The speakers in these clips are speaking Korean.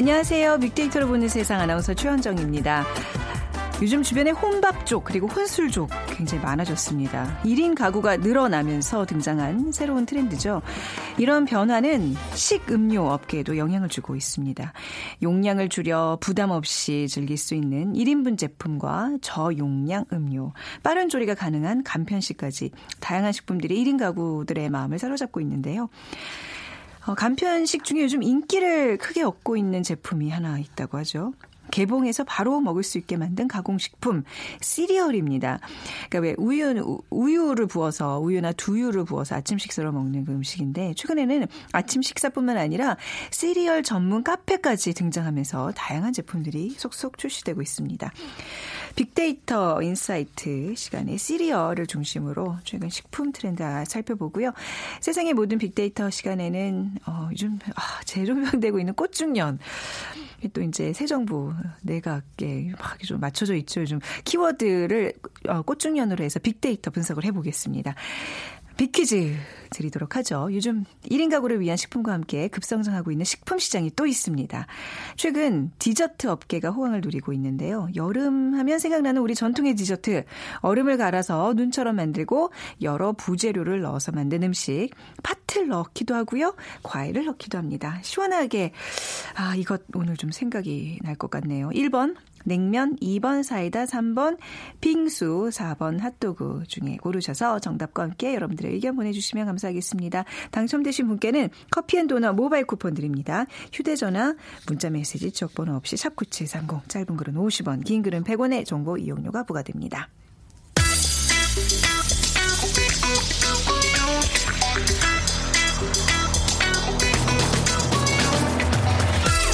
안녕하세요. 빅데이터로 보는 세상 아나운서 최현정입니다. 요즘 주변에 혼밥족 그리고 혼술족 굉장히 많아졌습니다. 1인 가구가 늘어나면서 등장한 새로운 트렌드죠. 이런 변화는 식음료 업계에도 영향을 주고 있습니다. 용량을 줄여 부담 없이 즐길 수 있는 1인분 제품과 저용량 음료, 빠른 조리가 가능한 간편식까지 다양한 식품들이 1인 가구들의 마음을 사로잡고 있는데요. 간편식 중에 요즘 인기를 크게 얻고 있는 제품이 하나 있다고 하죠. 개봉해서 바로 먹을 수 있게 만든 가공식품 시리얼입니다. 그러니까 왜 우유를 부어서 우유나 두유를 부어서 아침 식사로 먹는 그 음식인데 최근에는 아침 식사뿐만 아니라 시리얼 전문 카페까지 등장하면서 다양한 제품들이 속속 출시되고 있습니다. 빅데이터 인사이트 시간에 시리얼을 중심으로 최근 식품 트렌드 살펴보고요. 세상의 모든 빅데이터 시간에는 요즘 재조명되고 있는 꽃중년 또 이제 새 정부 내각에 막 좀 맞춰져 있죠. 요즘 키워드를 꽃중년으로 해서 빅데이터 분석을 해보겠습니다. 빅퀴즈 드리도록 하죠. 요즘 1인 가구를 위한 식품과 함께 급성장하고 있는 식품 시장이 또 있습니다. 최근 디저트 업계가 호황을 누리고 있는데요. 여름 하면 생각나는 우리 전통의 디저트, 얼음을 갈아서 눈처럼 만들고 여러 부재료를 넣어서 만든 음식, 팥을 넣기도 하고요. 과일을 넣기도 합니다. 시원하게 이것 오늘 좀 생각이 날 것 같네요. 1번 냉면, 2번 사이다, 3번 빙수, 4번 핫도그 중에 고르셔서 정답과 함께 여러분들의 의견 보내주시면 감사하겠습니다. 당첨되신 분께는 커피앤도넛 모바일 쿠폰 드립니다. 휴대전화, 문자메시지, 지역번호 없이 샵9730, 짧은 글은 50원, 긴 글은 100원의 정보 이용료가 부과됩니다.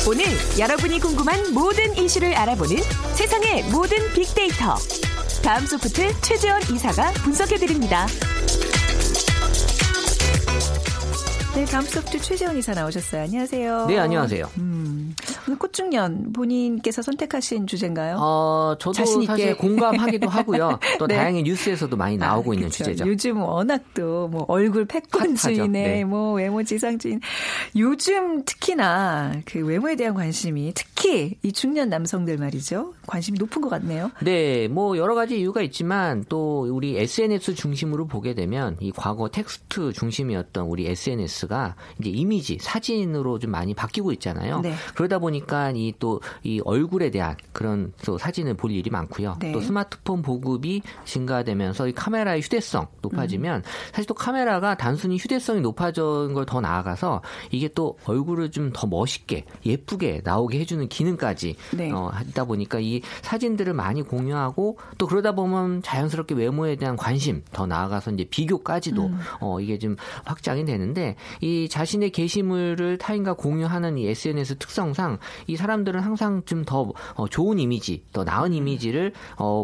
오늘 여러분이 궁금한 모든 이슈를 알아보는 세상의 모든 빅데이터. 다음 소프트 최재원 이사가 분석해드립니다. 네, 다음 소프트 최재원 이사 나오셨어요. 안녕하세요. 네, 안녕하세요. 오늘 꽃중년 본인께서 선택하신 주제인가요? 저도 자신 있게. 사실 공감하기도 하고요. 또 네. 다양한 뉴스에서도 많이 나오고 있는 그쵸. 주제죠. 요즘 워낙 또 뭐 얼굴 패권 주인에 네. 뭐 외모 지상 주인. 요즘 특히나 그 외모에 대한 관심이 특히 이 중년 남성들 말이죠. 관심이 높은 것 같네요. 네, 뭐 여러 가지 이유가 있지만 또 우리 SNS 중심으로 보게 되면 이 과거 텍스트 중심이었던 우리 SNS가 이제 이미지, 사진으로 좀 많이 바뀌고 있잖아요. 네. 그러다 보니 이 얼굴에 대한 그런 또 사진을 볼 일이 많고요. 네. 또 스마트폰 보급이 증가되면서 이 카메라의 휴대성 높아지면 사실 또 카메라가 단순히 휴대성이 높아진 걸 더 나아가서 이게 또 얼굴을 좀 더 멋있게 예쁘게 나오게 해주는 기능까지 네. 하다 보니까 이 사진들을 많이 공유하고 또 그러다 보면 자연스럽게 외모에 대한 관심 더 나아가서 이제 비교까지도 이게 좀 확장이 되는데 이 자신의 게시물을 타인과 공유하는 이 SNS 특성상 이 사람들은 항상 좀 더 좋은 이미지, 더 나은 이미지를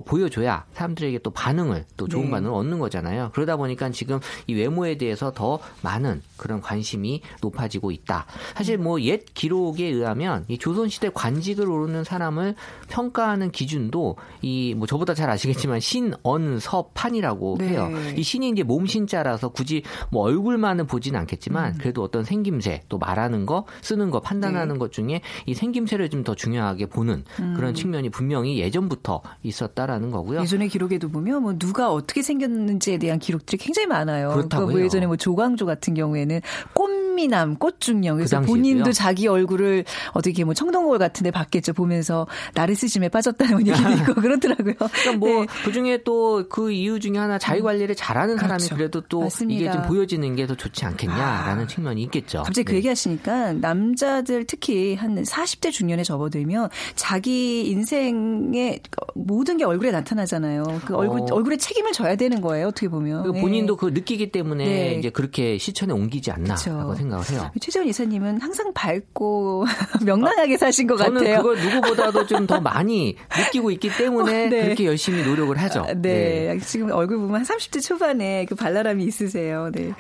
보여줘야 사람들에게 또 반응을, 또 좋은 네. 반응을 얻는 거잖아요. 그러다 보니까 지금 이 외모에 대해서 더 많은 그런 관심이 높아지고 있다. 사실 뭐 옛 기록에 의하면 이 조선시대 관직을 오르는 사람을 평가하는 기준도 이 뭐 저보다 잘 아시겠지만 신언서판이라고 네. 해요. 이 신이 이제 몸신자라서 굳이 뭐 얼굴만은 보진 않겠지만 그래도 어떤 생김새, 또 말하는 거, 쓰는 거, 판단하는 네. 것 중에 이 생김새를 좀 더 중요하게 보는 그런 측면이 분명히 예전부터 있었다라는 거고요. 예전의 기록에도 보면 뭐 누가 어떻게 생겼는지에 대한 기록들이 굉장히 많아요. 그렇다고요. 그러니까 뭐 예전에 뭐 조광조 같은 경우에는 꽃미남, 꽃중년. 그래서 그 본인도 자기 얼굴을 어떻게 뭐 청동골 같은 데 봤겠죠. 보면서 나르시즘에 빠졌다는 얘기도 있고 그렇더라고요. 그러니까 뭐 네. 그중에 또 그 이유 중에 하나 자기관리를 잘하는 그렇죠. 사람이 그래도 또 맞습니다. 이게 좀 보여지는 게 더 좋지 않겠냐라는 측면이 있겠죠. 갑자기 그 네. 얘기하시니까 남자들 특히 한 40대 중년에 접어들면 자기 인생의 모든 게 얼굴에 나타나잖아요. 그 얼굴에 책임을 져야 되는 거예요. 어떻게 보면. 그 본인도 네. 그걸 느끼기 때문에 네. 이제 그렇게 실천에 옮기지 않나라고 그쵸. 생각을 해요. 최재원 이사님은 항상 밝고 명랑하게 사신 것 저는 같아요. 저는 그걸 누구보다도 좀 더 많이 느끼고 있기 때문에 네. 그렇게 열심히 노력을 하죠. 네. 네. 지금 얼굴 보면 한 30대 초반에 그 발랄함이 있으세요. 네.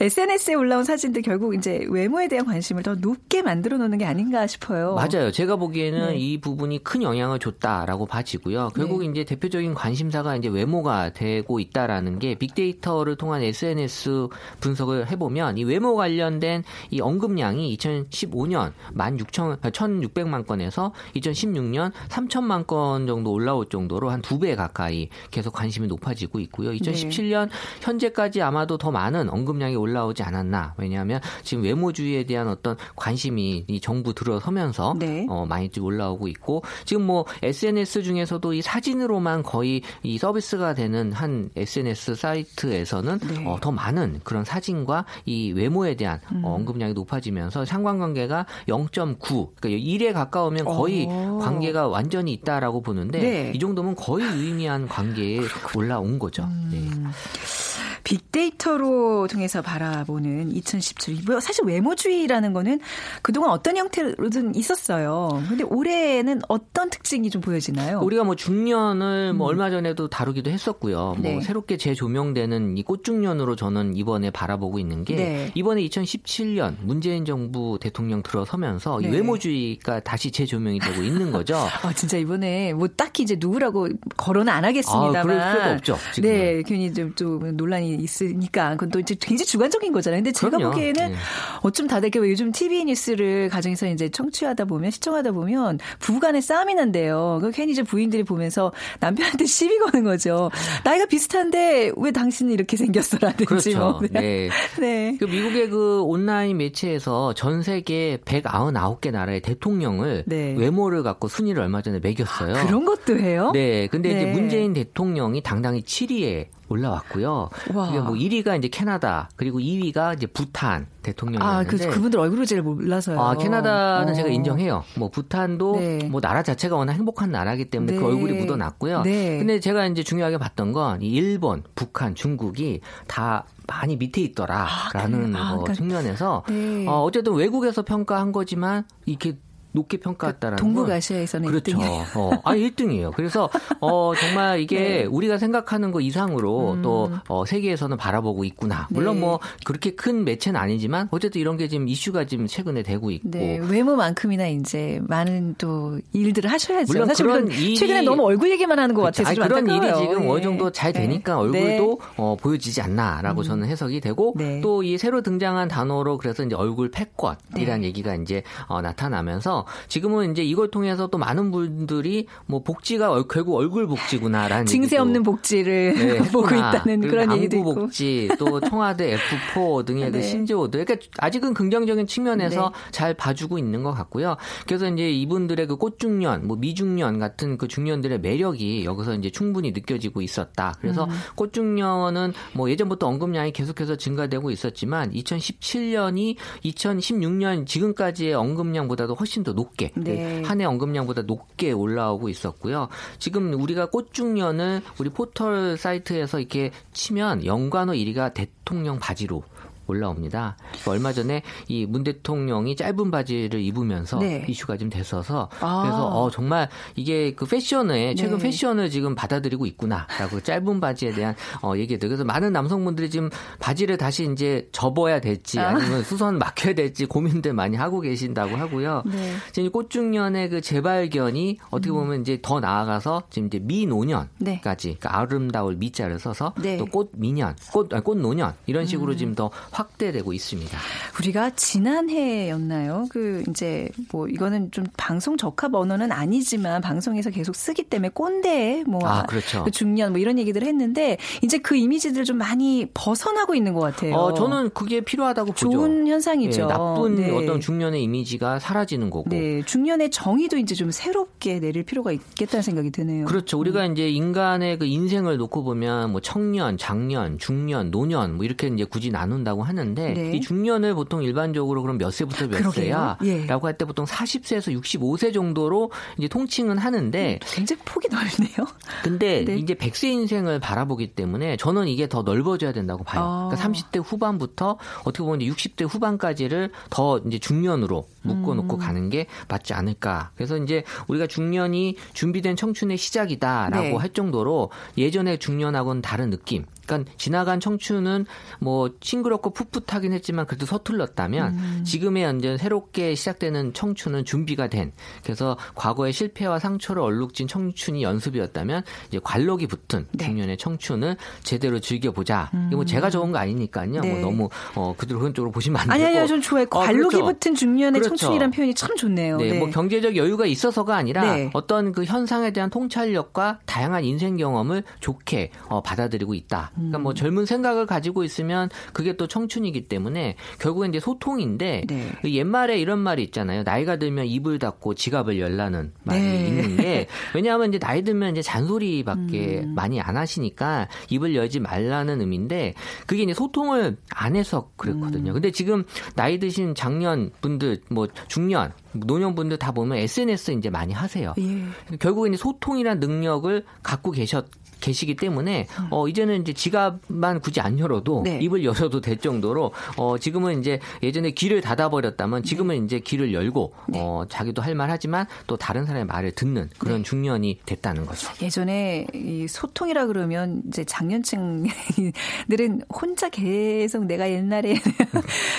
SNS에 올라온 사진들 결국 이제 외모에 대한 관심을 더 높게 만들어 놓는 게 아닌가 싶어요. 맞아요. 제가 보기에는 네. 이 부분이 큰 영향을 줬다라고 봐지고요. 결국 네. 이제 대표적인 관심사가 이제 외모가 되고 있다라는 게 빅데이터를 통한 SNS 분석을 해보면 이 외모 관련 관련된 이 언급량이 2015년 1600만 건에서 2016년 3000만 건 정도 올라올 정도로 한 2배 가까이 계속 관심이 높아지고 있고요. 2017년 현재까지 아마도 더 많은 언급량이 올라오지 않았나. 왜냐하면 지금 외모주의에 대한 어떤 관심이 이 정부 들어서면서 많이 올라오고 있고, 지금 뭐 SNS 중에서도 이 사진으로만 거의 이 서비스가 되는 한 SNS 사이트에서는 더 많은 그런 사진과 이 외모에 대한 언급량이 높아지면서 상관관계가 0.9, 그러니까 1에 가까우면 거의 관계가 완전히 있다라고 보는데 이 정도면 거의 유의미한 관계에 올라온 거죠. 빅데이터로 통해서 바라보는 2017. 사실 외모주의라는 거는 그동안 어떤 형태로든 있었어요. 그런데 올해는 어떤 특징이 좀 보여지나요? 우리가 뭐 중년을 뭐 얼마 전에도 다루기도 했었고요. 뭐 새롭게 재조명되는 이 꽃중년으로 저는 이번에 바라보고 있는 게 이번에 2017년 문재인 정부 대통령 들어서면서 이 외모주의가 다시 재조명이 되고 있는 거죠. 진짜 이번에 뭐 딱히 이제 누구라고 거론은 안 하겠습니다만. 그럴 필요가 없죠. 지금은. 네, 괜히 좀 논란이 있으니까 그건 또 이제 굉장히 주관적인 거잖아요. 근데 제가 보기에는 어쩜 다들 요즘 TV 뉴스를 가정에서 이제 청취하다 보면 시청하다 보면 부부간에 싸움이 난대요. 그 괜히 이제 부인들이 보면서 남편한테 시비 거는 거죠. 나이가 비슷한데 왜 당신은 이렇게 생겼어라든지. 그렇죠. 그 미국의 그 온라인 매체에서 전 세계 199개 나라의 대통령을 외모를 갖고 순위를 얼마 전에 매겼어요. 그런 것도 해요? 네. 근데 이제 문재인 대통령이 당당히 7위에 올라왔고요. 그러니까 뭐 1위가 이제 캐나다, 그리고 2위가 이제 부탄 대통령이었는데. 그래서 그분들 얼굴을 제일 몰라서요. 캐나다는 제가 인정해요. 뭐 부탄도 뭐 나라 자체가 워낙 행복한 나라이기 때문에 그 얼굴이 묻어났고요. 근데 제가 이제 중요하게 봤던 건 일본, 북한, 중국이 다 많이 밑에 있더라라는 측면에서 어쨌든 외국에서 평가한 거지만 이렇게 높게 평가했다라는 건. 동북아시아에서는 1등이에요. 아니 1등이에요. 그래서 정말 이게 우리가 생각하는 거 이상으로 또 세계에서는 바라보고 있구나. 물론 뭐 그렇게 큰 매체는 아니지만 어쨌든 이런 게 지금 이슈가 지금 최근에 되고 있고. 외모만큼이나 이제 많은 또 일들을 하셔야죠. 물론 사실 그런 일이, 최근에 너무 얼굴 얘기만 하는 것 같아서 좀 안타까워요. 그런 일이 지금 어느 정도 잘 되니까 얼굴도 보여지지 않나라고 저는 해석이 되고 또 이 새로 등장한 단어로 그래서 이제 얼굴 패권이라는 얘기가 이제 나타나면서 지금은 이제 이걸 통해서 또 많은 분들이 뭐 복지가 결국 얼굴 복지구나라는 증세 없는 복지를 보고 있다는 그런 얘기도 있고. 안구 복지, 또 청와대 F4 등의 신조어들. 그러니까 아직은 긍정적인 측면에서 잘 봐주고 있는 것 같고요. 그래서 이제 이분들의 그 꽃중년, 뭐 미중년 같은 그 중년들의 매력이 여기서 이제 충분히 느껴지고 있었다. 그래서 꽃중년은 뭐 예전부터 언급량이 계속해서 증가되고 있었지만 2017년이 2016년 지금까지의 언급량보다도 훨씬 더 높게 한 해 언급량보다 높게 올라오고 있었고요. 지금 우리가 꽃중년을 우리 포털 사이트에서 이렇게 치면 연관어 1위가 대통령 바지로 올라옵니다. 얼마 전에 이 문 대통령이 짧은 바지를 입으면서 이슈가 좀 됐어서 그래서 정말 이게 그 패션에 최근 패션을 지금 받아들이고 있구나라고 짧은 바지에 대한 얘기들. 그래서 많은 남성분들이 지금 바지를 다시 이제 접어야 될지 아니면 수선 막혀야 될지 고민들 많이 하고 계신다고 하고요. 지금 꽃중년의 그 재발견이 어떻게 보면 이제 더 나아가서 지금 이제 미노년까지 그러니까 아름다울 미자를 써서 또 꽃미년, 꽃노년 이런 식으로 지금 더 확대되고 있습니다. 우리가 지난해였나요? 그 이제 뭐 이거는 좀 방송 적합 언어는 아니지만 방송에서 계속 쓰기 때문에 꼰대 뭐 그렇죠. 그 중년 뭐 이런 얘기들을 했는데 이제 그 이미지들을 좀 많이 벗어나고 있는 것 같아요. 저는 그게 필요하다고 보죠. 좋은 현상이죠. 나쁜 어떤 중년의 이미지가 사라지는 거고. 중년의 정의도 이제 좀 새롭게 내릴 필요가 있겠다는 생각이 드네요. 그렇죠. 우리가 이제 인간의 그 인생을 놓고 보면 뭐 청년, 장년, 중년, 노년 뭐 이렇게 이제 굳이 나눈다고 하는데 이 중년을 보통 일반적으로 그럼 몇 세부터 몇 세야라고 할 때 보통 40세에서 65세 정도로 이제 통칭은 하는데 굉장히 폭이 넓네요. 근데 이제 100세 인생을 바라보기 때문에 저는 이게 더 넓어져야 된다고 봐요. 그러니까 30대 후반부터 어떻게 보면 이제 60대 후반까지를 더 이제 중년으로 묶어놓고 가는 게 맞지 않을까. 그래서 이제 우리가 중년이 준비된 청춘의 시작이다라고 네. 할 정도로 예전의 중년하고는 다른 느낌. 그러니까 지나간 청춘은 뭐 싱그럽고 풋풋하긴 했지만 그래도 서툴렀다면 지금의 완전 새롭게 시작되는 청춘은 준비가 된. 그래서 과거의 실패와 상처를 얼룩진 청춘이 연습이었다면 이제 관록이 붙은 네. 중년의 청춘은 제대로 즐겨보자. 이거 뭐 제가 적은 거 아니니까요. 네. 뭐 너무 그대로 그런 쪽으로 보시면 안 되고. 아니요, 전 좋아요. 관록이 그렇죠. 붙은 중년의 그렇죠. 청춘이라는 표현이 참 좋네요. 네, 네. 뭐 경제적 여유가 있어서가 아니라 네. 어떤 그 현상에 대한 통찰력과 다양한 인생 경험을 좋게 받아들이고 있다. 그러니까 뭐 젊은 생각을 가지고 있으면 그게 또 청춘이기 때문에 결국엔 이제 소통인데 네. 옛말에 이런 말이 있잖아요. 나이가 들면 입을 닫고 지갑을 열라는 말이 네. 있는 게 왜냐하면 이제 나이 들면 이제 잔소리밖에 많이 안 하시니까 입을 열지 말라는 의미인데 그게 이제 소통을 안 해서 그랬거든요. 근데 지금 나이 드신 장년 분들 뭐 중년 노년분들 다 보면 SNS 이제 많이 하세요. 예. 결국에는 소통이란 능력을 갖고 계시기 때문에 이제는 이제 지갑만 굳이 안 열어도 네. 입을 열어도 될 정도로 지금은 이제 예전에 귀를 닫아버렸다면 지금은 네. 이제 귀를 열고 네. 자기도 할 말하지만 또 다른 사람의 말을 듣는 그런 네. 중년이 됐다는 거죠. 예전에 이 소통이라 그러면 이제 장년층들은 혼자 계속 내가 옛날에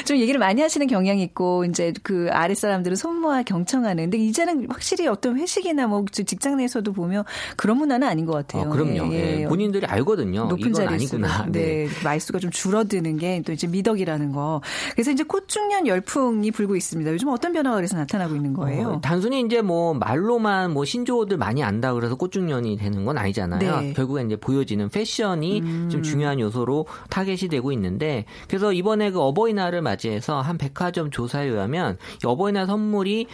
좀 얘기를 많이 하시는 경향이 있고 이제 그 아랫 사람들은 손모아 경청하는. 근데 이제는 확실히 어떤 회식이나 뭐 직장 내에서도 보면 그런 문화는 아닌 것 같아요. 그럼요. 네. 예, 본인들이 알거든요. 높은 자리구나. 네. 네, 말수가 좀 줄어드는 게 또 이제 미덕이라는 거. 그래서 이제 꽃중년 열풍이 불고 있습니다. 요즘 어떤 변화가 그래서 나타나고 있는 거예요? 단순히 이제 뭐 말로만 뭐 신조어들 많이 안다 그래서 꽃중년이 되는 건 아니잖아요. 네. 결국엔 이제 보여지는 패션이 좀 중요한 요소로 타겟이 되고 있는데 그래서 이번에 그 어버이날을 맞이해서 한 백화점 조사에 의하면 어버이날 선물이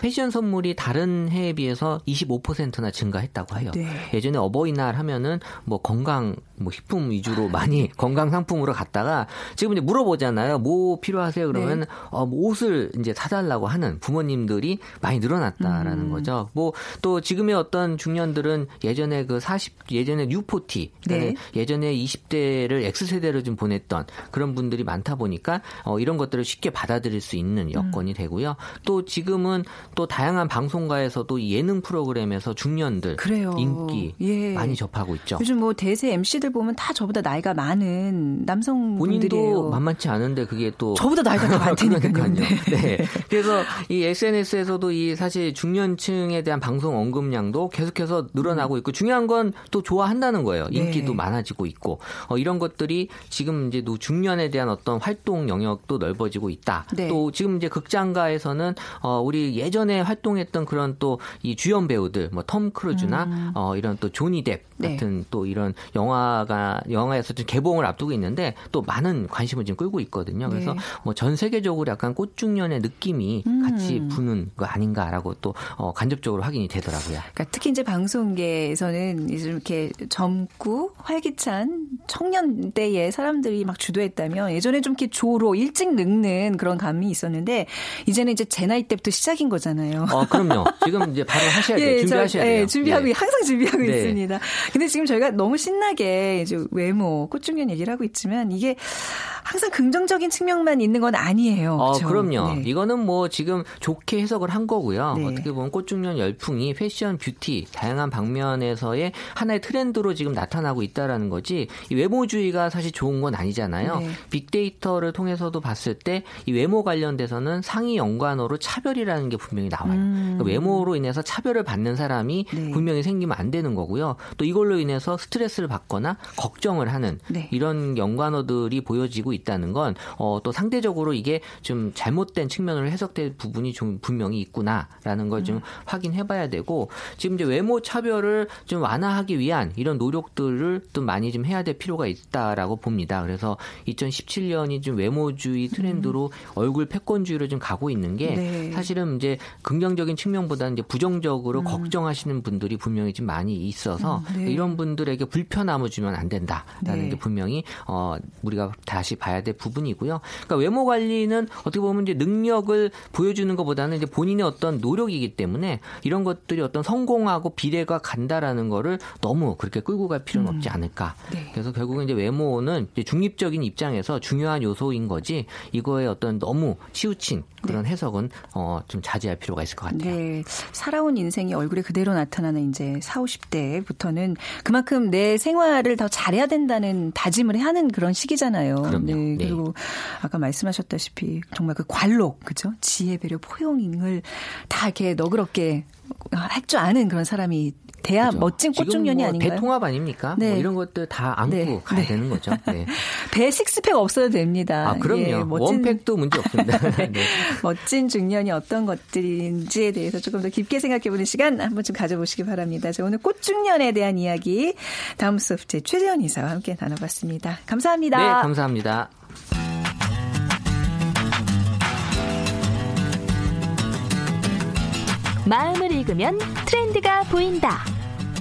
패션 선물이 다른 해에 비해서 25%나 증가했다고 해요. 네. 예전에 어버이날 하면 뭐 건강 뭐 식품 위주로 많이 건강 상품으로 갔다가 지금 이제 물어보잖아요. 뭐 필요하세요? 그러면 네. 뭐 옷을 이제 사달라고 하는 부모님들이 많이 늘어났다라는 거죠. 뭐 또 지금의 어떤 중년들은 예전에 그 40 예전에 뉴포티 네. 예전에 20대를 X세대로 좀 보냈던 그런 분들이 많다 보니까 이런 것들을 쉽게 받아들일 수 있는 여건이 되고요. 또 지금은 또 다양한 방송가에서도 예능 프로그램에서 중년들 그래요. 인기 예. 많이 접하고 있죠. 요즘 뭐 대세 MC들 보면 다 저보다 나이가 많은 남성분들이에요. 본인도 만만치 않은데 그게 또 저보다 나이가 더 많다니까요. 네. 그래서 이 SNS에서도 이 사실 중년층에 대한 방송 언급량도 계속해서 늘어나고 있고 중요한 건 또 좋아한다는 거예요. 인기도 네. 많아지고 있고 이런 것들이 지금 이제 중년에 대한 어떤 활동 영역도 넓어지고 있다. 네. 또 지금 이제 극장가에서는 우리 예전에 활동했던 그런 또 이 주연 배우들 뭐 톰 크루즈나 이런 또 조니뎁 네. 같은 또 이런 영화에서 지금 개봉을 앞두고 있는데 또 많은 관심을 지금 끌고 있거든요. 그래서 네. 뭐 전 세계적으로 약간 꽃중년의 느낌이 같이 부는 거 아닌가라고 또 간접적으로 확인이 되더라고요. 그러니까 특히 이제 방송계에서는 이렇게 젊고 활기찬 청년 때의 사람들이 막 주도했다면 예전에 좀 이렇게 조로 일찍 늙는 그런 감이 있었는데 이제는 이제 제 나이 때부터 시작인 거잖아요. 그럼요. 지금 이제 바로 하셔야 돼요. 예, 준비하셔야 돼요. 예, 준비하고 예. 항상 준비하고 네. 있습니다. 근데 지금 저희가 너무 신나게 이제 외모, 꽃중년 얘기를 하고 있지만 이게 항상 긍정적인 측면만 있는 건 아니에요. 그렇죠? 그럼요. 네. 이거는 뭐 지금 좋게 해석을 한 거고요. 네. 어떻게 보면 꽃중년 열풍이 패션, 뷰티 다양한 방면에서의 하나의 트렌드로 지금 나타나고 있다라는 거지 이 외모주의가 사실 좋은 건 아니잖아요. 네. 빅데이터를 통해서도 봤을 때 이 외모 관련돼서는 상위 연관어로 차별이라는 게 분명히 나와요. 그러니까 외모로 인해서 차별을 받는 사람이 네. 분명히 생기면 안 되는 거고요. 또 이걸로 인해서 스트레스를 받거나 걱정을 하는 네. 이런 연관어들이 보여지고 있다는 건 또 상대적으로 이게 좀 잘못된 측면으로 해석될 부분이 좀 분명히 있구나라는 걸 좀 확인해봐야 되고 지금 이제 외모 차별을 좀 완화하기 위한 이런 노력들을 또 많이 좀 해야 될 필요가 있다라고 봅니다. 그래서 2017년이 좀 외모주의 트렌드로 얼굴 패권주의로 좀 가고 있는 게 네. 사실은 이제 긍정적인 측면보다는 이제 부정적으로 걱정하시는 분들이 분명히 좀 많이 있어서 네. 이런 분들에게 불편함을 주면 안 된다라는 게 분명히 우리가 다시 봐야 될 부분이고요. 그러니까 외모 관리는 어떻게 보면 이제 능력을 보여주는 것보다는 이제 본인의 어떤 노력이기 때문에 이런 것들이 어떤 성공하고 비례가 간다라는 거를 너무 그렇게 끌고 갈 필요는 없지 않을까. 네. 그래서 결국은 이제 외모는 이제 중립적인 입장에서 중요한 요소인 거지 이거에 어떤 너무 치우친 그런 해석은 좀 자제할 필요가 있을 것 같아요. 네. 살아온 인생이 얼굴에 그대로 나타나는 이제 40, 50대부터는 그만큼 내 생활을 더 잘해야 된다는 다짐을 하는 그런 시기잖아요. 네. 그리고 아까 말씀하셨다시피 정말 그 관록, 그죠? 지혜, 배려, 포용을 다 이렇게 너그럽게 할 줄 아는 그런 사람이 돼야 그렇죠. 멋진 꽃중년이 아닌가요? 대통합 아닙니까? 뭐 이런 것들 다 안고 가야 되는 거죠. 네. 배 식스팩 없어도 됩니다. 아, 그럼요. 예, 원팩도 문제 없습니다. 네. 멋진 중년이 어떤 것들인지에 대해서 조금 더 깊게 생각해보는 시간 한번 좀 가져보시기 바랍니다. 자, 오늘 꽃중년에 대한 이야기 다음 소프트 최재원 이사와 함께 나눠봤습니다. 감사합니다. 네, 감사합니다. 마음을 읽으면 트렌드가 보인다.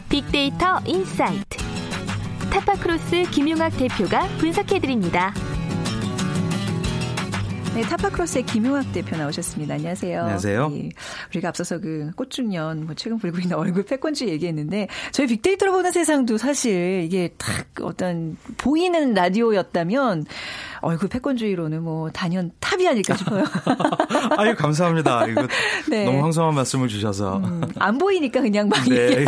빅데이터 인사이트. 타파크로스 김용학 대표가 분석해드립니다. 네, 타파크로스의 김용학 대표 나오셨습니다. 안녕하세요. 안녕하세요. 예, 우리가 앞서서 그 꽃중년, 뭐 최근 불고 있는 얼굴 패권주의 얘기했는데 저희 빅데이터로 보는 세상도 사실 이게 딱 어떤 보이는 라디오였다면 얼굴 패권주의로는 뭐 단연 탑이 아닐까 싶어요. 아유, 감사합니다. 이거 너무 황송한 말씀을 주셔서. 안 보이니까 그냥 막 이렇게.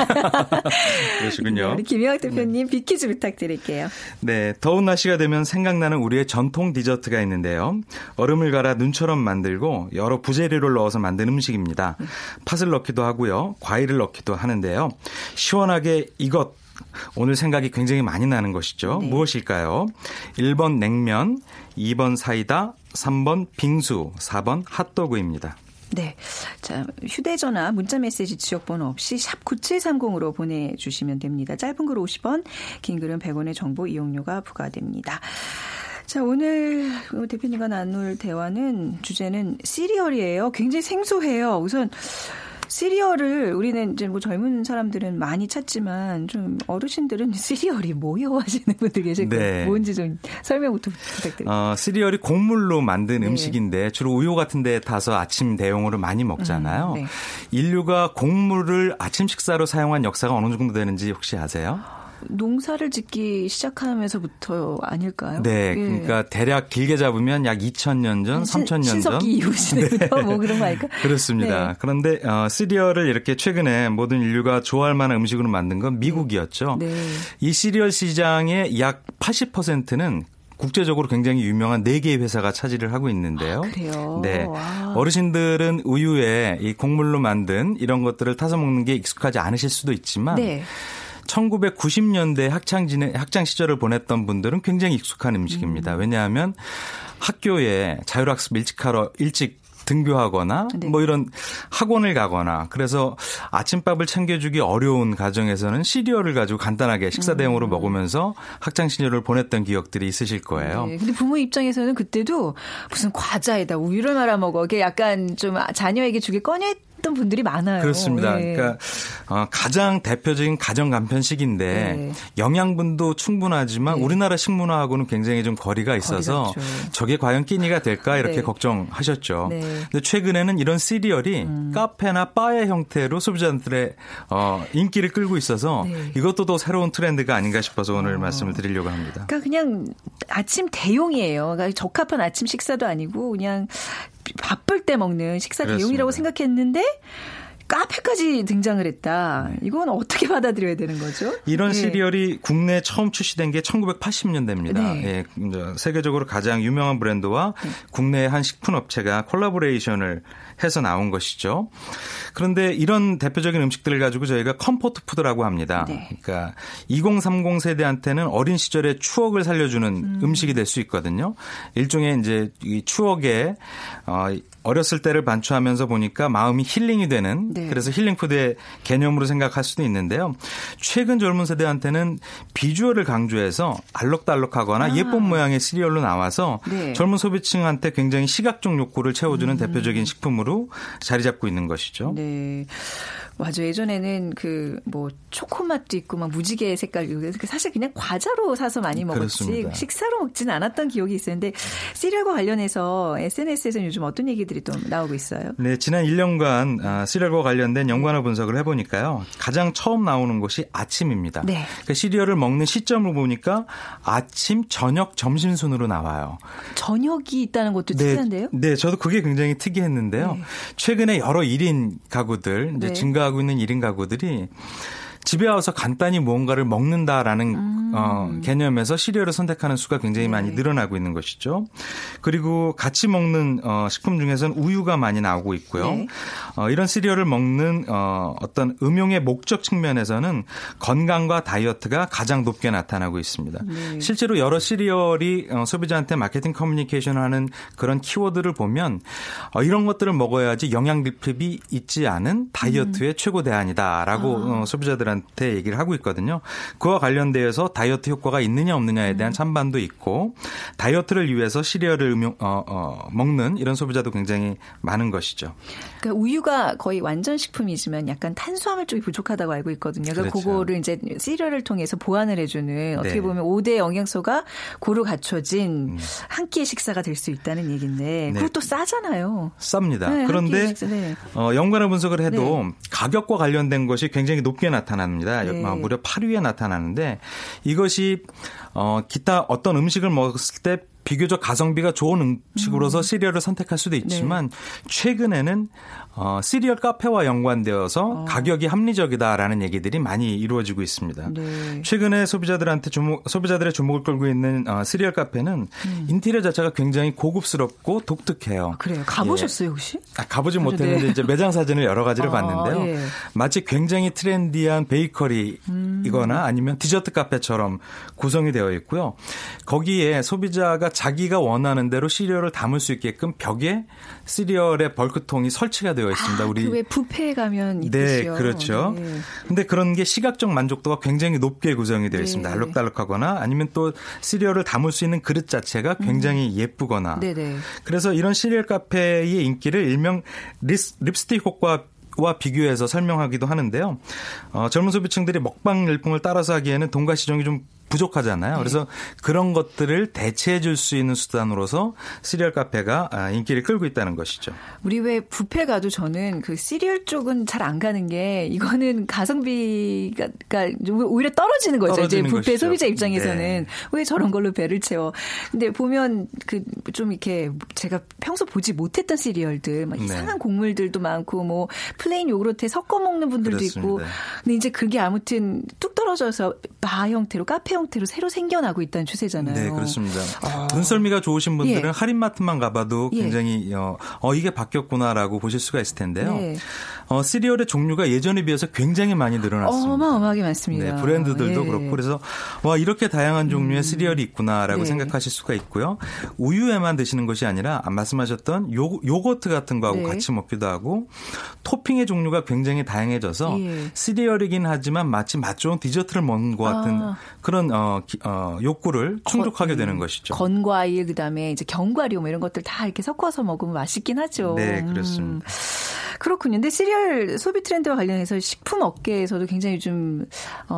그러시군요. 우리 김용학 대표님 빅퀴즈 부탁드릴게요. 네, 더운 날씨가 되면 생각나는 우리의 전통 디저트가 있는데요. 얼음을 갈아 눈처럼 만들고 여러 부재료를 넣어서 만든 음식입니다. 팥을 넣기도 하고요. 과일을 넣기도 하는데요. 시원하게 이것. 오늘 생각이 굉장히 많이 나는 것이죠. 네. 무엇일까요? 1번 냉면, 2번 사이다, 3번 빙수, 4번 핫도그입니다. 네. 자, 휴대전화, 문자메시지 지역번호 없이 샵 9730으로 보내주시면 됩니다. 짧은 글 50원, 긴 글은 100원의 정보 이용료가 부과됩니다. 자, 오늘 대표님과 나눌 대화는 주제는 시리얼이에요. 굉장히 생소해요. 우선 시리얼을 우리는 이제 뭐 젊은 사람들은 많이 찾지만 좀 어르신들은 시리얼이 뭐요 하시는 분들 계실 거예요. 네. 뭔지 좀 설명부터 부탁드립니다. 시리얼이 곡물로 만든 음식인데 주로 우유 같은 데 타서 아침 대용으로 많이 먹잖아요. 네. 인류가 곡물을 아침 식사로 사용한 역사가 어느 정도 되는지 혹시 아세요? 농사를 짓기 시작하면서부터 아닐까요? 네. 그러니까 대략 길게 잡으면 약 2000년 전, 3000년 전. 신석기 이후시대부터 뭐 그런 거 아닐까? 그렇습니다. 네. 그런데 시리얼을 이렇게 최근에 모든 인류가 좋아할 만한 음식으로 만든 건 미국이었죠. 네. 이 시리얼 시장의 약 80%는 국제적으로 굉장히 유명한 4개의 회사가 차지를 하고 있는데요. 아, 그래요? 네. 와. 어르신들은 우유에 이 곡물로 만든 이런 것들을 타서 먹는 게 익숙하지 않으실 수도 있지만 1990년대 학창 시절을 보냈던 분들은 굉장히 익숙한 음식입니다. 왜냐하면 학교에 자율학습 일찍 등교하거나 뭐 이런 학원을 가거나 그래서 아침밥을 챙겨주기 어려운 가정에서는 시리얼을 가지고 간단하게 식사 대용으로 먹으면서 학창 시절을 보냈던 기억들이 있으실 거예요. 그런데 부모 입장에서는 그때도 무슨 과자에다 우유를 말아 먹어 이게 약간 좀 자녀에게 주기 꺼냈. 했던 분들이 많아요. 그렇습니다. 그러니까 가장 대표적인 가정 간편식인데 영양분도 충분하지만 우리나라 식문화하고는 굉장히 좀 거리가 있어서 저게 과연 끼니가 될까 이렇게 걱정하셨죠. 근데 최근에는 이런 시리얼이 카페나 바의 형태로 소비자들의 인기를 끌고 있어서 이것도 또 새로운 트렌드가 아닌가 싶어서 오늘 말씀을 드리려고 합니다. 그러니까 그냥 아침 대용이에요. 그러니까 적합한 아침 식사도 아니고 그냥 바쁠 때 먹는 식사 대용이라고 생각했는데 카페까지 등장을 했다. 이건 어떻게 받아들여야 되는 거죠? 이런 시리얼이 국내에 처음 출시된 게 1980년대입니다. 네. 예, 세계적으로 가장 유명한 브랜드와 국내의 한 식품업체가 콜라보레이션을 해서 나온 것이죠. 그런데 이런 대표적인 음식들을 가지고 저희가 컴포트 푸드라고 합니다. 그러니까 2030 세대한테는 어린 시절의 추억을 살려주는 음식이 될 수 있거든요. 일종의 이제 이 추억의 어렸을 때를 반추하면서 보니까 마음이 힐링이 되는 그래서 힐링푸드의 개념으로 생각할 수도 있는데요. 최근 젊은 세대한테는 비주얼을 강조해서 알록달록하거나 예쁜 모양의 시리얼로 나와서 젊은 소비층한테 굉장히 시각적 욕구를 채워주는 대표적인 식품으로 자리 잡고 있는 것이죠. 네. 맞아. 예전에는 그 뭐 초코맛도 있고 막 무지개 색깔 사실 그냥 과자로 사서 많이 먹었지 그렇습니다. 식사로 먹지는 않았던 기억이 있었는데 시리얼과 관련해서 SNS에서는 요즘 어떤 얘기들이 또 나오고 있어요? 네, 지난 1년간 시리얼과 관련된 연관어 분석을 해보니까요. 가장 처음 나오는 것이 아침입니다. 네. 그러니까 시리얼을 먹는 시점을 보니까 아침, 저녁, 점심 순으로 나와요. 저녁이 있다는 것도 네, 특이한데요? 네, 저도 그게 굉장히 특이했는데요. 네. 최근에 여러 1인 가구들 이제 네. 증가하고 있는 1인 가구들이 집에 와서 간단히 무언가를 먹는다라는 개념에서 시리얼을 선택하는 수가 굉장히 네. 많이 늘어나고 있는 것이죠. 그리고 같이 먹는 식품 중에서는 우유가 많이 나오고 있고요. 네. 이런 시리얼을 먹는 어떤 음용의 목적 측면에서는 건강과 다이어트가 가장 높게 나타나고 있습니다. 네. 실제로 여러 시리얼이 소비자한테 마케팅 커뮤니케이션을 하는 그런 키워드를 보면 이런 것들을 먹어야지 영양 리필이 있지 않은 다이어트의 최고 대안이다라고 소비자들한테 얘기를 하고 있거든요. 그와 관련돼서 다이어트 효과가 있느냐 없느냐에 대한 찬반도 있고 다이어트를 위해서 시리얼을 먹는 이런 소비자도 굉장히 많은 것이죠. 그러니까 우유가 거의 완전 식품이지만 약간 탄수화물 쪽이 부족하다고 알고 있거든요. 그러니까 그렇죠. 그거를 이제 시리얼을 통해서 보완을 해주는 어떻게 네. 보면 5대 영양소가 고루 갖춰진 한 끼의 식사가 될 수 있다는 얘기인데 네. 그것도 싸잖아요. 쌉니다. 네, 그런데 네. 연관을 분석을 해도 네. 가격과 관련된 것이 굉장히 높게 나타납니다. 네. 무려 8위에 나타나는데 이것이 기타 어떤 음식을 먹었을 때 비교적 가성비가 좋은 음식으로서 시리얼을 선택할 수도 있지만 네. 최근에는 시리얼 카페와 연관되어서 가격이 합리적이다라는 얘기들이 많이 이루어지고 있습니다. 네. 최근에 소비자들의 주목을 끌고 있는 시리얼 카페는 인테리어 자체가 굉장히 고급스럽고 독특해요. 그래요? 가보셨어요 혹시? 예. 가보지 못했는데 네. 이제 매장 사진을 여러 가지를 봤는데요. 예. 마치 굉장히 트렌디한 베이커리이거나 아니면 디저트 카페처럼 구성이 되어 있고요. 거기에 소비자가 자기가 원하는 대로 시리얼을 담을 수 있게끔 벽에 시리얼의 벌크통이 설치가 되어 있습니다. 우리 그 왜 뷔페에 가면 있듯이요. 네, 그렇죠. 그런데 네. 그런 게 시각적 만족도가 굉장히 높게 구성이 되어 네. 있습니다. 알록달록하거나 아니면 또 시리얼을 담을 수 있는 그릇 자체가 굉장히 예쁘거나. 네네. 그래서 이런 시리얼 카페의 인기를 일명 립스틱 효과 와 비교해서 설명하기도 하는데요. 젊은 소비층들이 먹방 일품을 따라서 하기에는 돈과 시정이 좀 부족하잖아요. 네. 그래서 그런 것들을 대체해 줄 수 있는 수단으로서 시리얼 카페가 인기를 끌고 있다는 것이죠. 우리 왜 뷔페 가도 저는 그 시리얼 쪽은 잘 안 가는 게 이거는 가성비가 오히려 떨어지는 거죠. 떨어지는 이제 뷔페 것이죠. 소비자 입장에서는 네. 왜 저런 걸로 배를 채워. 근데 보면 그 좀 이렇게 제가 평소 보지 못했던 시리얼들 막 이상한 네. 곡물들도 많고 뭐 플레인 요구르트에 섞어 먹는 분들도 그렇습니다. 있고. 근데 이제 그게 아무튼 뚝 떨어져서 바 형태로 카페 형태로 새로 생겨나고 있다는 추세잖아요. 네, 그렇습니다. 눈썰미가 좋으신 분들은 예. 할인마트만 가봐도 굉장히 예. 이게 바뀌었구나라고 보실 수가 있을 텐데요. 네. 시리얼의 종류가 예전에 비해서 굉장히 많이 늘어났습니다. 어마어마하게 많습니다. 네, 브랜드들도 예. 그렇고 그래서 와 이렇게 다양한 종류의 시리얼이 있구나라고 네. 생각하실 수가 있고요. 우유에만 드시는 것이 아니라 말씀하셨던 요거트 같은 거하고 네. 같이 먹기도 하고 토핑의 종류가 굉장히 다양해져서 예. 시리얼이긴 하지만 마치 맛 좋은 디저트를 먹는 것 같은 그런 욕구를 충족하게 되는 것이죠. 건과일 그다음에 이제 견과류 뭐 이런 것들 다 이렇게 섞어서 먹으면 맛있긴 하죠. 네, 그렇습니다. 그렇군요. 근데 시리얼 소비 트렌드와 관련해서 식품 업계에서도 굉장히 좀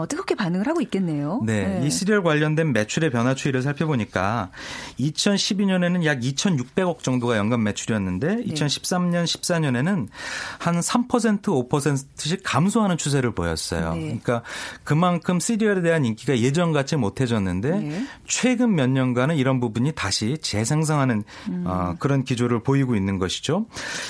뜨겁게 반응을 하고 있겠네요. 네, 네. 이 시리얼 관련된 매출의 변화 추이를 살펴보니까 2012년에는 약 2,600억 정도가 연간 매출이었는데 네. 2013년, 14년에는 한 3%, 5%씩 감소하는 추세를 보였어요. 네. 그러니까 그만큼 시리얼에 대한 인기가 예전같이 못해졌는데 네. 최근 몇 년간은 이런 부분이 다시 재생성하는 그런 기조를 보이고 있는 것이죠.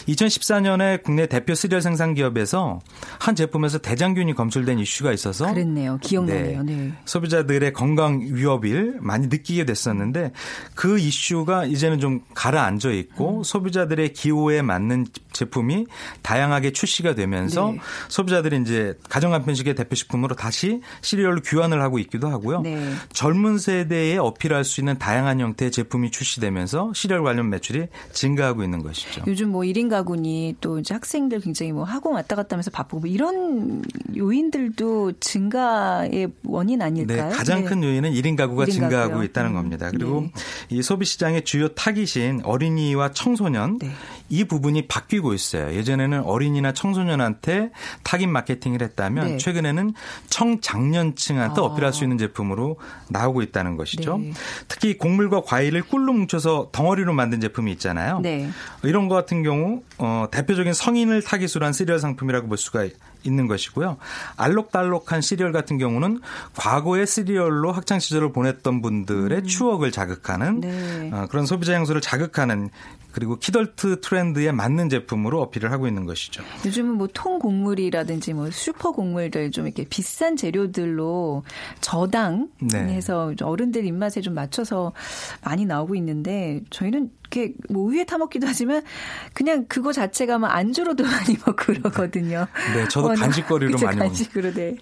2014년에 국내 대표 시리얼 생산 기업에서 한 제품에서 대장균이 검출된 이슈가 있어서 그랬네요. 기억나네요. 네. 네. 소비자들의 건강 위협을 많이 느끼게 됐었는데 그 이슈가 이제는 좀 가라앉아 있고 소비자들의 기호에 맞는 제품이 다양하게 출시가 되면서 네. 소비자들이 이제 가정 간편식의 대표 식품으로 다시 시리얼로 귀환을 하고 있기도 하고요. 네. 젊은 세대에 어필할 수 있는 다양한 형태의 제품이 출시되면서 시리얼 관련 매출이 증가하고 있는 것이죠. 요즘 뭐 1인 가구니 또 이제 학생 학생들 굉장히 뭐 학원 왔다 갔다 하면서 바쁘고 뭐 이런 요인들도 증가의 원인 아닐까요? 네, 가장 큰 요인은 1인 가구가 1인 증가하고 가구요. 있다는 겁니다. 그리고 네. 이 소비시장의 주요 타깃인 어린이와 청소년 네. 이 부분이 바뀌고 있어요. 예전에는 어린이나 청소년한테 타깃 마케팅을 했다면 네. 최근에는 청장년층한테 어필할 수 있는 제품으로 나오고 있다는 것이죠. 네. 특히 곡물과 과일을 꿀로 뭉쳐서 덩어리로 만든 제품이 있잖아요. 네. 이런 것 같은 경우 대표적인 성인을 타깃으로 한 시리얼 상품이라고 볼 수가 있는 것이고요. 알록달록한 시리얼 같은 경우는 과거의 시리얼로 학창시절을 보냈던 분들의 추억을 자극하는 네. 그런 소비자 향수를 자극하는 그리고 키덜트 트렌드에 맞는 제품으로 어필을 하고 있는 것이죠. 요즘은 뭐 통곡물이라든지 뭐 슈퍼곡물들 좀 이렇게 비싼 재료들로 저당해서 네. 어른들 입맛에 좀 맞춰서 많이 나오고 있는데 저희는 이렇게 뭐 우유에 타먹기도 하지만 그냥 그거 자체가 막 안주로도 많이 먹고 그러거든요. 네, 저도 간식거리로 많이 먹습니다. 네.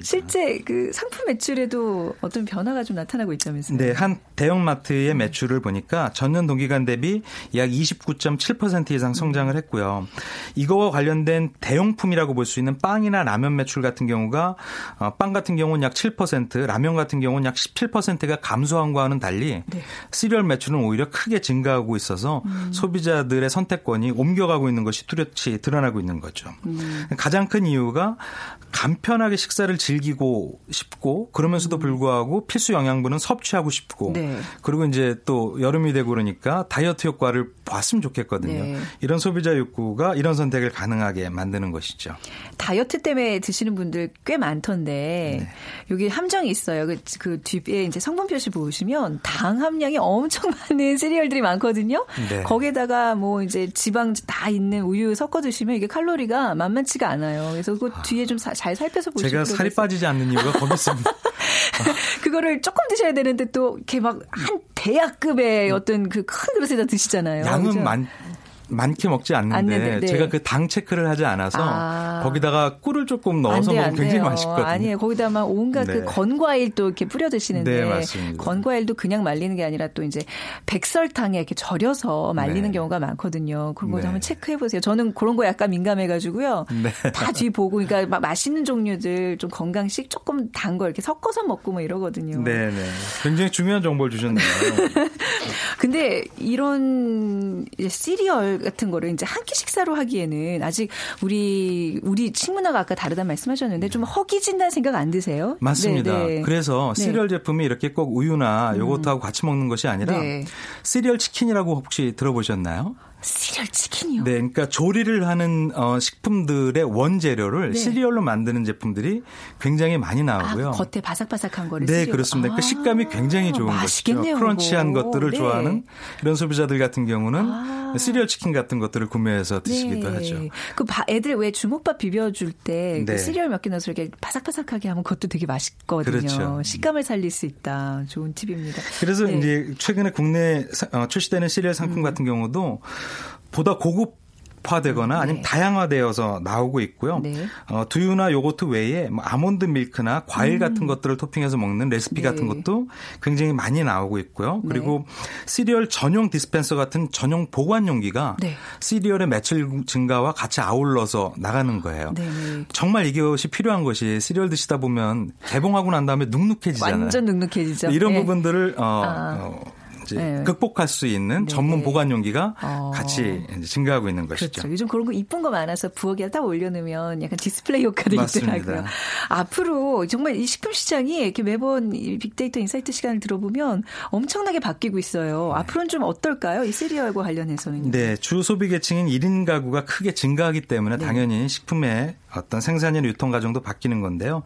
실제 그 상품 매출에도 어떤 변화가 좀 나타나고 있다면서요? 네, 한 대형마트의 매출을 보니까 전년 동기간 대비 약 29.7% 이상 성장을 했고요. 이거와 관련된 대용품이라고 볼 수 있는 빵이나 라면 매출 같은 경우가 빵 같은 경우는 약 7%, 라면 같은 경우는 약 17%가 감소한 것과는 달리 네. 시리얼 매출은 오히려 크게 증가하고 있어서 소비자들의 선택권이 옮겨가고 있는 것이 뚜렷이 드러나고 있는 거죠. 가장 큰 이유가 간편하게 식사를 즐기고 싶고 그러면서도 불구하고 필수 영양분은 섭취하고 싶고 네. 그리고 이제 또 여름이 되고 그러니까 다이어트 효과를 봤으면 좋겠거든요. 네. 이런 소비자 욕구가 이런 선택을 가능하게 만드는 것이죠. 다이어트 때문에 드시는 분들 꽤 많던데 네. 여기 함정이 있어요. 그 뒤에 이제 성분 표시 보시면 당 함량이 엄청 많은 시리얼들이 많거든요. 네. 거기에다가 뭐 이제 지방 다 있는 우유 섞어 드시면 이게 칼로리가 만만치가 않아요. 그래서 그 뒤에 좀 잘 살펴서 보시면 제가 살이 빠지지 않는 이유가 거기 있습니다. 그거를 조금 드셔야 되는데 또 이렇게 막 한 대야급의 어떤 그 큰 그릇에다 드시잖아요. 양은 그렇죠? 많게 먹지 않는데 네. 제가 그 당 체크를 하지 않아서 거기다가 꿀을 조금 넣어서 먹으면 굉장히 맛있거든요. 아니에요. 거기다 막 온갖 네. 그 건과일도 이렇게 뿌려 드시는데 네, 건과일도 그냥 말리는 게 아니라 또 이제 백설탕에 이렇게 절여서 말리는 네. 경우가 많거든요. 그런 거 네. 한번 체크해 보세요. 저는 그런 거 약간 민감해가지고요. 네. 다 뒤 보고 그러니까 막 맛있는 종류들 좀 건강식 조금 단 거 이렇게 섞어서 먹고 뭐 이러거든요. 네네. 네. 굉장히 중요한 정보를 주셨네요. 근데 이런 시리얼 같은 거를 이제 한 끼 식사로 하기에는 아직 우리 식문화가 아까 다르다는 말씀하셨는데 좀 허기진다는 생각 안 드세요? 맞습니다. 네네. 그래서 시리얼 네. 제품이 이렇게 꼭 우유나 요거트하고 같이 먹는 것이 아니라 네. 시리얼 치킨이라고 혹시 들어보셨나요? 시리얼 치킨이요? 네, 그러니까 조리를 하는 식품들의 원재료를 네. 시리얼로 만드는 제품들이 굉장히 많이 나오고요. 겉에 바삭바삭한 거를 네, 시리얼. 그렇습니다. 그러니까 식감이 굉장히 좋은 맛있겠네요, 것이죠. 크런치한 그거. 것들을 네. 좋아하는 이런 소비자들 같은 경우는 시리얼 치킨 같은 것들을 구매해서 드시기도 네. 하죠. 그 애들 왜 주먹밥 비벼줄 때 네. 그 시리얼 몇 개 넣어서 이렇게 바삭바삭하게 하면 그것도 되게 맛있거든요. 그렇죠. 식감을 살릴 수 있다. 좋은 팁입니다. 그래서 네. 이제 최근에 국내에 출시되는 시리얼 상품 같은 경우도 보다 고급화되거나 아니면 네. 다양화되어서 나오고 있고요. 네. 두유나 요거트 외에 뭐 아몬드 밀크나 과일 같은 것들을 토핑해서 먹는 레시피 네. 같은 것도 굉장히 많이 나오고 있고요. 네. 그리고 시리얼 전용 디스펜서 같은 전용 보관 용기가 네. 시리얼의 매출 증가와 같이 아울러서 나가는 거예요. 네. 정말 이것이 필요한 것이 시리얼 드시다 보면 개봉하고 난 다음에 눅눅해지잖아요. 완전 눅눅해지죠. 이런 네. 부분들을 네. 극복할 수 있는 네. 전문 보관 용기가 같이 이제 증가하고 있는 것이죠. 그렇죠. 요즘 그런 거 이쁜 거 많아서 부엌에 딱 올려놓으면 약간 디스플레이 효과도 맞습니다. 있더라고요. 앞으로 정말 이 식품 시장이 이렇게 매번 이 빅데이터 인사이트 시간을 들어보면 엄청나게 바뀌고 있어요. 네. 앞으로는 좀 어떨까요? 이 시리얼과 관련해서는. 네. 주 소비 계층인 1인 가구가 크게 증가하기 때문에 네. 당연히 식품의 어떤 생산이나 유통 과정도 바뀌는 건데요.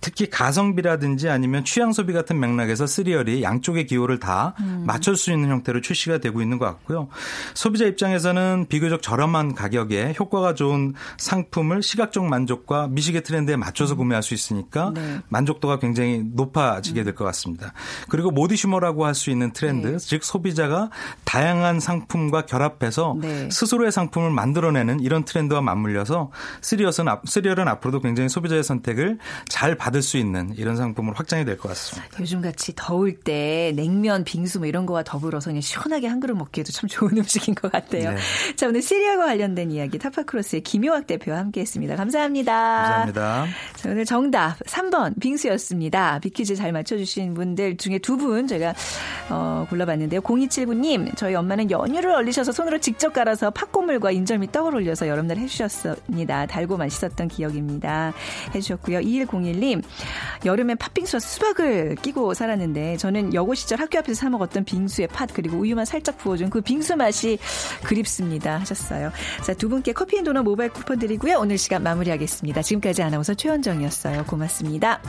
특히 가성비라든지 아니면 취향 소비 같은 맥락에서 시리얼이 양쪽의 기호를 다 맞출 수 있는 형태로 출시가 되고 있는 것 같고요. 소비자 입장에서는 비교적 저렴한 가격에 효과가 좋은 상품을 시각적 만족과 미식의 트렌드에 맞춰서 구매할 수 있으니까 네. 만족도가 굉장히 높아지게 될 것 같습니다. 그리고 모디슈머라고 할 수 있는 트렌드, 네. 즉 소비자가 다양한 상품과 결합해서 네. 스스로의 상품을 만들어내는 이런 트렌드와 맞물려서 시리얼은 앞서 시리얼은 앞으로도 굉장히 소비자의 선택을 잘 받을 수 있는 이런 상품으로 확장이 될 것 같습니다. 요즘같이 더울 때 냉면, 빙수 뭐 이런 거와 더불어서 그냥 시원하게 한 그릇 먹기에도 참 좋은 음식인 것 같아요. 네. 자, 오늘 시리얼과 관련된 이야기 타파크로스의 김용학 대표와 함께했습니다. 감사합니다. 감사합니다. 자, 오늘 정답 3번 빙수였습니다. 빅퀴즈 잘 맞춰주신 분들 중에 두 분 저희가 골라봤는데요. 0279님, 저희 엄마는 연유를 얼리셔서 손으로 직접 갈아서 팥고물과 인절미 떡을 올려서 여름날 해주셨습니다. 달고 맛있었던 기억입니다. 해주셨고요. 2101님, 여름엔 팥빙수와 수박을 끼고 살았는데 저는 여고 시절 학교 앞에서 사 먹었던 빙수의 팥 그리고 우유만 살짝 부어준 그 빙수 맛이 그립습니다 하셨어요. 자, 두 분께 커피앤도넛 모바일 쿠폰 드리고요. 오늘 시간 마무리하겠습니다. 지금까지 아나운서 최원정이었어요. 고맙습니다.